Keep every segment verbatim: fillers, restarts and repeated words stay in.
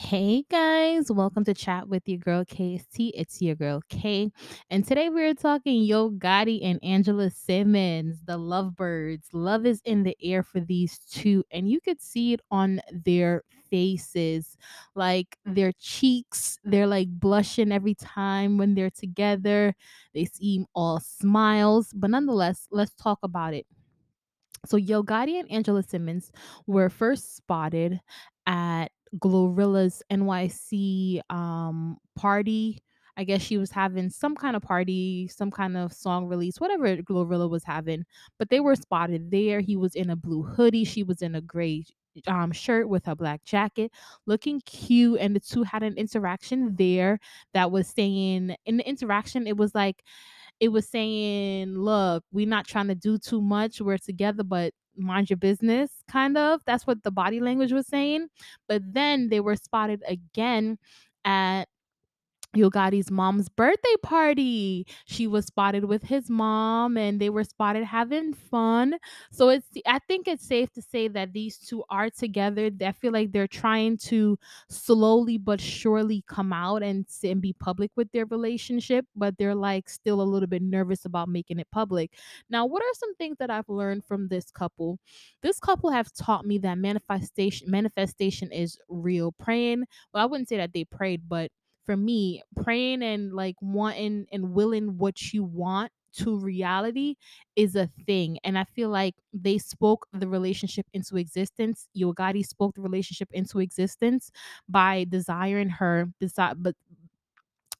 Hey guys, welcome to Chat with your girl K S T. It's your girl K, and today we're talking Yo Gotti and Angela Simmons, the lovebirds. Love is in the air for these two, and you could see it on their faces, like their cheeks. They're like blushing every time when they're together. They seem all smiles, but nonetheless, let's talk about it. So Yo Gotti and Angela Simmons were first spotted at Glorilla's N Y C um party. I guess she was having some kind of party, some kind of song release, whatever Glorilla was having, but they were spotted there. He was in a blue hoodie, she was in a gray um shirt with a black jacket, looking cute, and the two had an interaction there that was saying, in the interaction it was like it was saying, look, we're not trying to do too much, we're together, but mind your business, kind of. That's what the body language was saying. But then they were spotted again at Yo Gotti's mom's birthday party. She was spotted with his mom, and they were spotted having fun. So it's, I think it's safe to say that these two are together. I feel like they're trying to slowly but surely come out and, and be public with their relationship, but they're like still a little bit nervous about making it public. Now, what are some things that I've learned from this couple? This couple have taught me that manifestation manifestation is real. Praying, well, I wouldn't say that they prayed, but for me, praying and like wanting and willing what you want to reality is a thing. And I feel like they spoke the relationship into existence. Yo Gotti spoke the relationship into existence by desiring her, but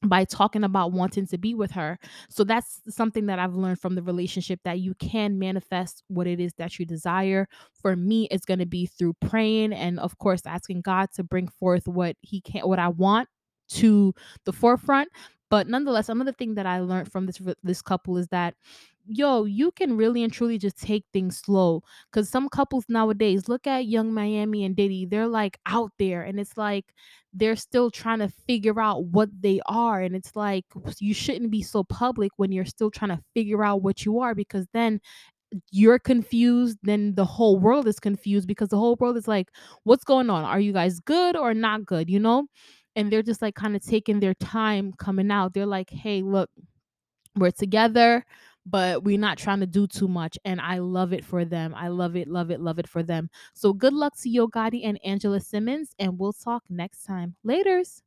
by talking about wanting to be with her. So that's something that I've learned from the relationship, that you can manifest what it is that you desire. For me, it's going to be through praying and, of course, asking God to bring forth what he can, what I want, to the forefront. But nonetheless, another thing that I learned from this this couple is that, yo, you can really and truly just take things slow. Because some couples nowadays, look at Young Miami and Diddy, they're like out there, and it's like they're still trying to figure out what they are. And it's like, you shouldn't be so public when you're still trying to figure out what you are, because then you're confused, then the whole world is confused, because the whole world is like, what's going on? Are you guys good or not good? You know? And they're just like kind of taking their time coming out. They're like, hey, look, we're together, but we're not trying to do too much. And I love it for them. I love it, love it, love it for them. So good luck to Yo Gotti and Angela Simmons, and we'll talk next time. Laters.